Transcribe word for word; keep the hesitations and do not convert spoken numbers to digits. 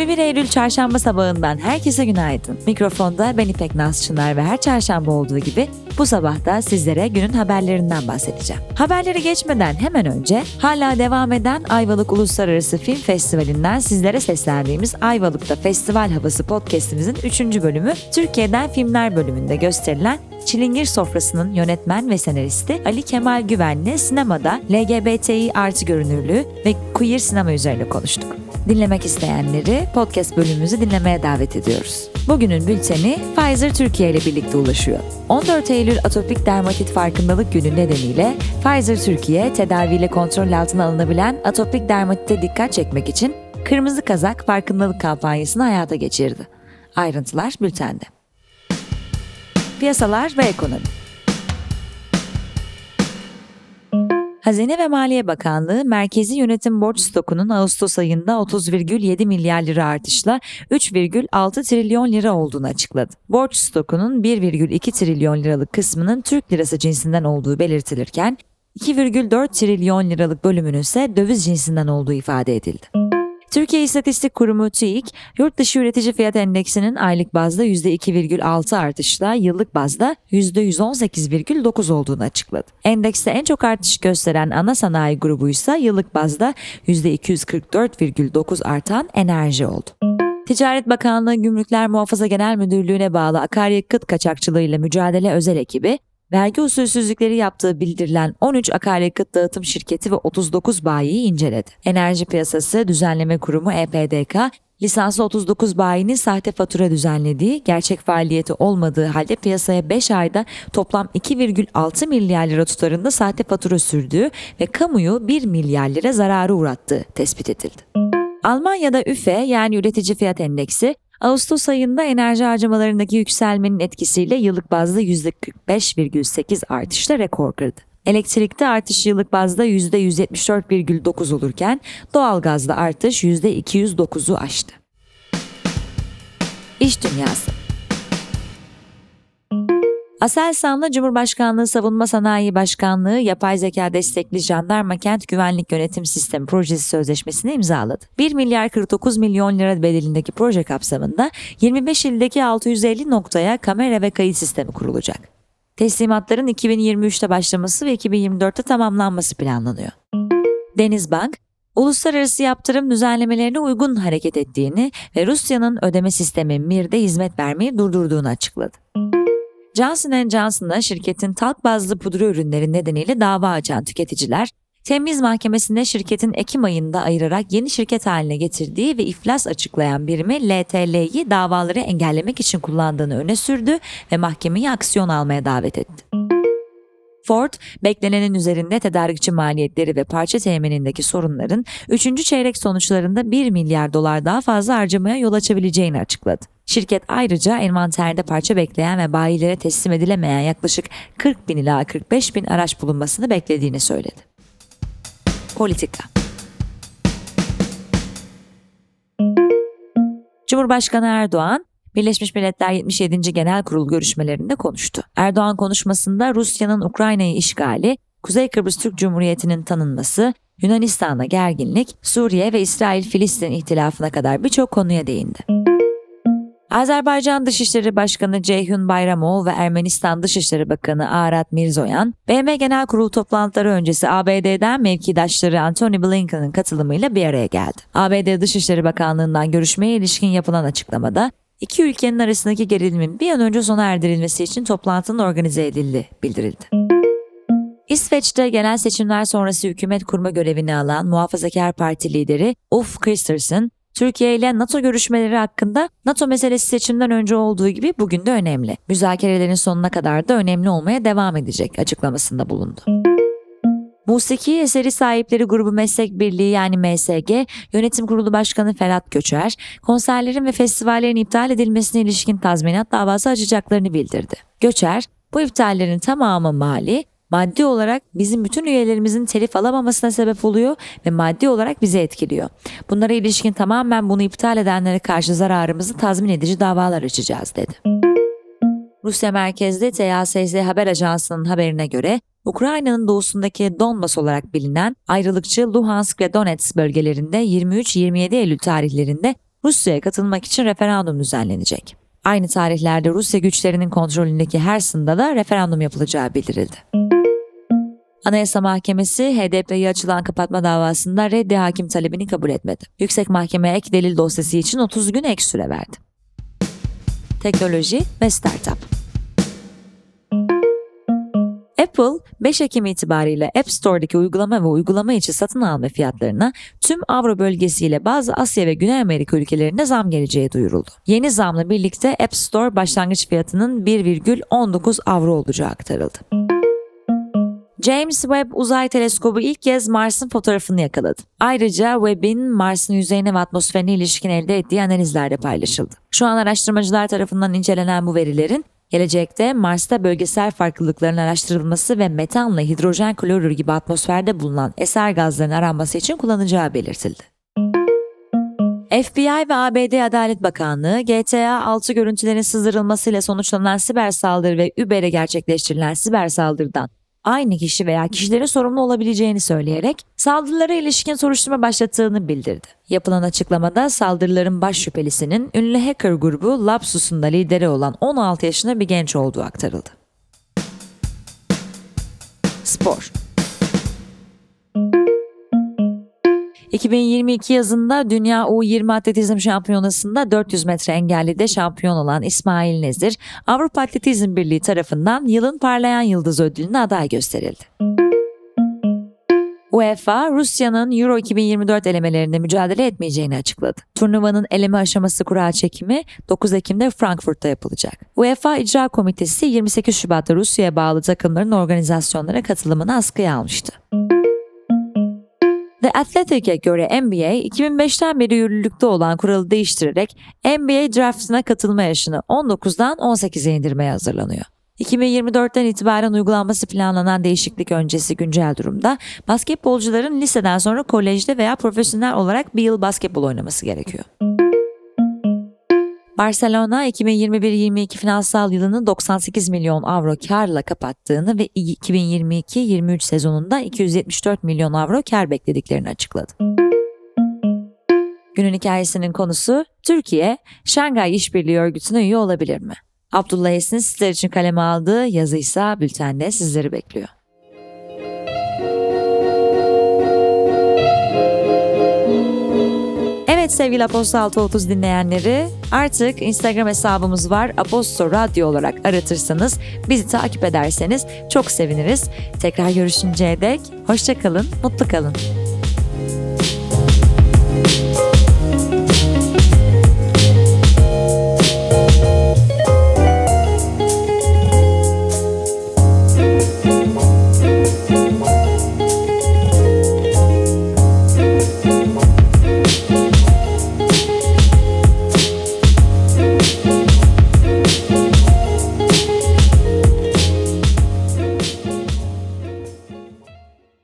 yirmi bir Eylül Çarşamba sabahından herkese günaydın. Mikrofonda ben İpek Naz Çınar ve her çarşamba olduğu gibi bu sabah da sizlere günün haberlerinden bahsedeceğim. Haberlere geçmeden hemen önce hala devam eden Ayvalık Uluslararası Film Festivali'nden sizlere seslendiğimiz Ayvalık'ta Festival Havası podcast'imizin üçüncü bölümü Türkiye'den Filmler bölümünde gösterilen Çilingir Sofrası'nın yönetmen ve senaristi Ali Kemal Güven'le sinemada L G B T İ artı görünürlüğü ve queer sinema üzerine konuştuk. Dinlemek isteyenleri podcast bölümümüzü dinlemeye davet ediyoruz. Bugünün bülteni Pfizer Türkiye ile birlikte ulaşıyor. on dört Eylül Atopik Dermatit Farkındalık Günü nedeniyle Pfizer Türkiye tedaviyle kontrol altına alınabilen atopik dermatite dikkat çekmek için Kırmızı Kazak Farkındalık kampanyasını hayata geçirdi. Ayrıntılar bültende. Piyasalar ve ekonomi. Hazine ve Maliye Bakanlığı, Merkezi Yönetim Borç Stoku'nun Ağustos ayında otuz virgül yedi milyar lira artışla üç virgül altı trilyon lira olduğunu açıkladı. Borç stokunun bir virgül iki trilyon liralık kısmının Türk lirası cinsinden olduğu belirtilirken, iki virgül dört trilyon liralık bölümünün ise döviz cinsinden olduğu ifade edildi. Türkiye İstatistik Kurumu TÜİK, Yurtdışı Üretici Fiyat Endeksinin aylık bazda yüzde iki virgül altı artışla yıllık bazda yüzde yüz on sekiz virgül dokuz olduğunu açıkladı. Endekste en çok artış gösteren ana sanayi grubu ise yıllık bazda yüzde iki yüz kırk dört virgül dokuz artan enerji oldu. Ticaret Bakanlığı Gümrükler Muhafaza Genel Müdürlüğü'ne bağlı akaryakıt kaçakçılığıyla mücadele özel ekibi, vergi usulsüzlükleri yaptığı bildirilen on üç akaryakıt dağıtım şirketi ve otuz dokuz bayiyi inceledi. Enerji Piyasası Düzenleme Kurumu E P D K, lisanslı otuz dokuz bayinin sahte fatura düzenlediği, gerçek faaliyeti olmadığı halde piyasaya beş ayda toplam iki virgül altı milyar lira tutarında sahte fatura sürdüğü ve kamuyu bir milyar lira zararı uğrattığı tespit edildi. Almanya'da ÜFE yani Üretici Fiyat Endeksi, Ağustos ayında enerji harcamalarındaki yükselmenin etkisiyle yıllık bazda yüzde kırk beş virgül sekiz artışla rekor kırdı. Elektrikte artış yıllık bazda yüzde yüz yetmiş dört virgül dokuz olurken doğalgazda artış yüzde iki yüz dokuzu aştı. İş dünyası. Aselsan'la Cumhurbaşkanlığı Savunma Sanayii Başkanlığı yapay zeka destekli jandarma kent güvenlik yönetim sistemi projesi sözleşmesini imzaladı. bir milyar kırk dokuz milyon lira bedelindeki proje kapsamında yirmi beş ildeki altı yüz elli noktaya kamera ve kayıt sistemi kurulacak. Teslimatların iki bin yirmi üçte başlaması ve iki bin yirmi dörtte tamamlanması planlanıyor. Denizbank, uluslararası yaptırım düzenlemelerine uygun hareket ettiğini ve Rusya'nın ödeme sistemi Mir'de hizmet vermeyi durdurduğunu açıkladı. Johnson and Johnson'a şirketin talk bazlı pudra ürünleri nedeniyle dava açan tüketiciler, Temiz Mahkemesi'nde şirketin Ekim ayında ayırarak yeni şirket haline getirdiği ve iflas açıklayan birimi L T L'yi davaları engellemek için kullandığını öne sürdü ve mahkemeyi aksiyon almaya davet etti. Ford, beklenenin üzerinde tedarikçi maliyetleri ve parça teminindeki sorunların üçüncü çeyrek sonuçlarında bir milyar dolar daha fazla harcamaya yol açabileceğini açıkladı. Şirket ayrıca envanterde parça bekleyen ve bayilere teslim edilemeyen yaklaşık kırk bin ila kırk beş bin araç bulunmasını beklediğini söyledi. Politika. Cumhurbaşkanı Erdoğan, Birleşmiş Milletler yetmiş yedinci Genel Kurul görüşmelerinde konuştu. Erdoğan konuşmasında Rusya'nın Ukrayna'yı işgali, Kuzey Kıbrıs Türk Cumhuriyeti'nin tanınması, Yunanistan'la gerginlik, Suriye ve İsrail-Filistin ihtilafına kadar birçok konuya değindi. Azerbaycan Dışişleri Başkanı Ceyhun Bayramov ve Ermenistan Dışişleri Bakanı Arat Mirzoyan, B M Genel Kurulu toplantıları öncesi A B D'den mevkidaşları Antony Blinken'ın katılımıyla bir araya geldi. A B D Dışişleri Bakanlığı'ndan görüşmeye ilişkin yapılan açıklamada, İki ülkenin arasındaki gerilimin bir an önce sona erdirilmesi için toplantının organize edildiği bildirildi. İsveç'te genel seçimler sonrası hükümet kurma görevini alan Muhafazakar Parti lideri Ulf Kristersson, Türkiye ile NATO görüşmeleri hakkında NATO meselesi seçimden önce olduğu gibi bugün de önemli. Müzakerelerin sonuna kadar da önemli olmaya devam edecek açıklamasında bulundu. Musiki Eseri Sahipleri Grubu Meslek Birliği yani M S G, Yönetim Kurulu Başkanı Ferhat Göçer, konserlerin ve festivallerin iptal edilmesine ilişkin tazminat davası açacaklarını bildirdi. Göçer, bu iptallerin tamamı mali, maddi olarak bizim bütün üyelerimizin telif alamamasına sebep oluyor ve maddi olarak bizi etkiliyor. Bunlara ilişkin tamamen bunu iptal edenlere karşı zararımızı tazmin edici davalar açacağız dedi. Rusya merkezli T A S S haber ajansının haberine göre, Ukrayna'nın doğusundaki Donbas olarak bilinen ayrılıkçı Luhansk ve Donetsk bölgelerinde yirmi üç yirmi yedi Eylül tarihlerinde Rusya'ya katılmak için referandum düzenlenecek. Aynı tarihlerde Rusya güçlerinin kontrolündeki her sınıfta da referandum yapılacağı bildirildi. Anayasa Mahkemesi, H D P'ye açılan kapatma davasında reddi hakim talebini kabul etmedi. Yüksek Mahkeme ek delil dosyası için otuz gün ek süre verdi. Teknoloji ve startup. Apple, beş Ekim itibariyle App Store'daki uygulama ve uygulama içi satın alma fiyatlarına tüm Avrupa bölgesiyle bazı Asya ve Güney Amerika ülkelerine zam geleceği duyuruldu. Yeni zamla birlikte App Store başlangıç fiyatının bir virgül on dokuz avro olacağı aktarıldı. James Webb Uzay Teleskobu ilk kez Mars'ın fotoğrafını yakaladı. Ayrıca Webb'in Mars'ın yüzeyine ve atmosferine ilişkin elde ettiği analizlerde paylaşıldı. Şu an araştırmacılar tarafından incelenen bu verilerin, gelecekte Mars'ta bölgesel farklılıkların araştırılması ve metanla hidrojen klorür gibi atmosferde bulunan eser gazların aranması için kullanacağı belirtildi. F B I ve A B D Adalet Bakanlığı, G T A altı görüntülerin sızdırılmasıyla sonuçlanan siber saldırı ve Uber'e gerçekleştirilen siber saldırıdan aynı kişi veya kişilerin sorumlu olabileceğini söyleyerek saldırılara ilişkin soruşturma başlattığını bildirdi. Yapılan açıklamada saldırıların baş şüphelisinin ünlü hacker grubu Lapsus'un da lideri olan on altı yaşında bir genç olduğu aktarıldı. Spor. iki bin yirmi iki yazında Dünya U yirmi Atletizm Şampiyonası'nda dört yüz metre engellide şampiyon olan İsmail Nezir, Avrupa Atletizm Birliği tarafından yılın parlayan yıldız ödülüne aday gösterildi. UEFA, Rusya'nın Euro iki bin yirmi dört elemelerinde mücadele etmeyeceğini açıkladı. Turnuvanın eleme aşaması kura çekimi dokuz Ekim'de Frankfurt'ta yapılacak. UEFA İcra Komitesi yirmi sekiz Şubat'ta Rusya'ya bağlı takımların organizasyonlara katılımını askıya almıştı. The Athletic'e göre N B A, iki bin beşten beri yürürlükte olan kuralı değiştirerek N B A draftına katılma yaşını on dokuzdan on sekize indirmeye hazırlanıyor. iki bin yirmi dörtten itibaren uygulanması planlanan değişiklik öncesi güncel durumda basketbolcuların liseden sonra kolejde veya profesyonel olarak bir yıl basketbol oynaması gerekiyor. Barcelona, iki bin yirmi bir yirmi iki finansal yılını doksan sekiz milyon avro kârla kapattığını ve iki bin yirmi iki yirmi üç sezonunda iki yüz yetmiş dört milyon avro kâr beklediklerini açıkladı. Günün hikayesinin konusu, Türkiye, Şanghay İşbirliği Örgütü'ne üye olabilir mi? Abdullah Esin sizler için kaleme aldığı yazıysa bültende sizleri bekliyor. Evet sevgili Aposto altı otuz dinleyenleri, artık Instagram hesabımız var. Aposto Radyo olarak aratırsanız, bizi takip ederseniz çok seviniriz. Tekrar görüşünceye dek hoşça kalın, mutlu kalın.